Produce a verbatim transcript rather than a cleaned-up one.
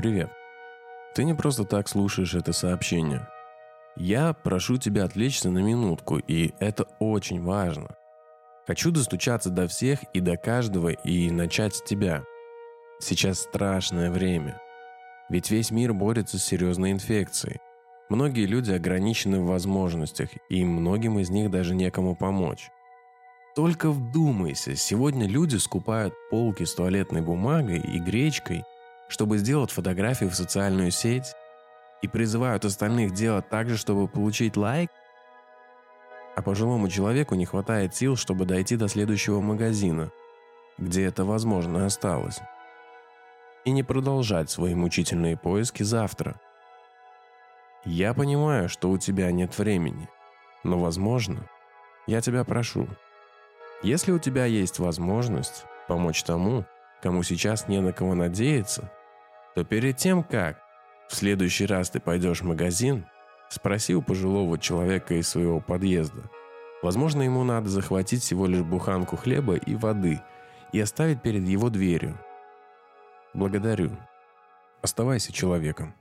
Привет. Ты не просто так слушаешь это сообщение. Я прошу тебя отвлечься на минутку, и это очень важно. Хочу достучаться до всех и до каждого и начать с тебя. Сейчас страшное время. Ведь весь мир борется с серьезной инфекцией. Многие люди ограничены в возможностях, и многим из них даже некому помочь. Только вдумайся, сегодня люди скупают полки с туалетной бумагой и гречкой, чтобы сделать фотографии в социальную сеть, и призывают остальных делать так же, чтобы получить лайк? А пожилому человеку не хватает сил, чтобы дойти до следующего магазина, где это, возможно, осталось, и не продолжать свои мучительные поиски завтра. Я понимаю, что у тебя нет времени, но, возможно, я тебя прошу, если у тебя есть возможность помочь тому, кому сейчас не на кого надеяться, то перед тем, как в следующий раз ты пойдешь в магазин, спроси у пожилого человека из своего подъезда. Возможно, ему надо захватить всего лишь буханку хлеба и воды и оставить перед его дверью. Благодарю. Оставайся человеком.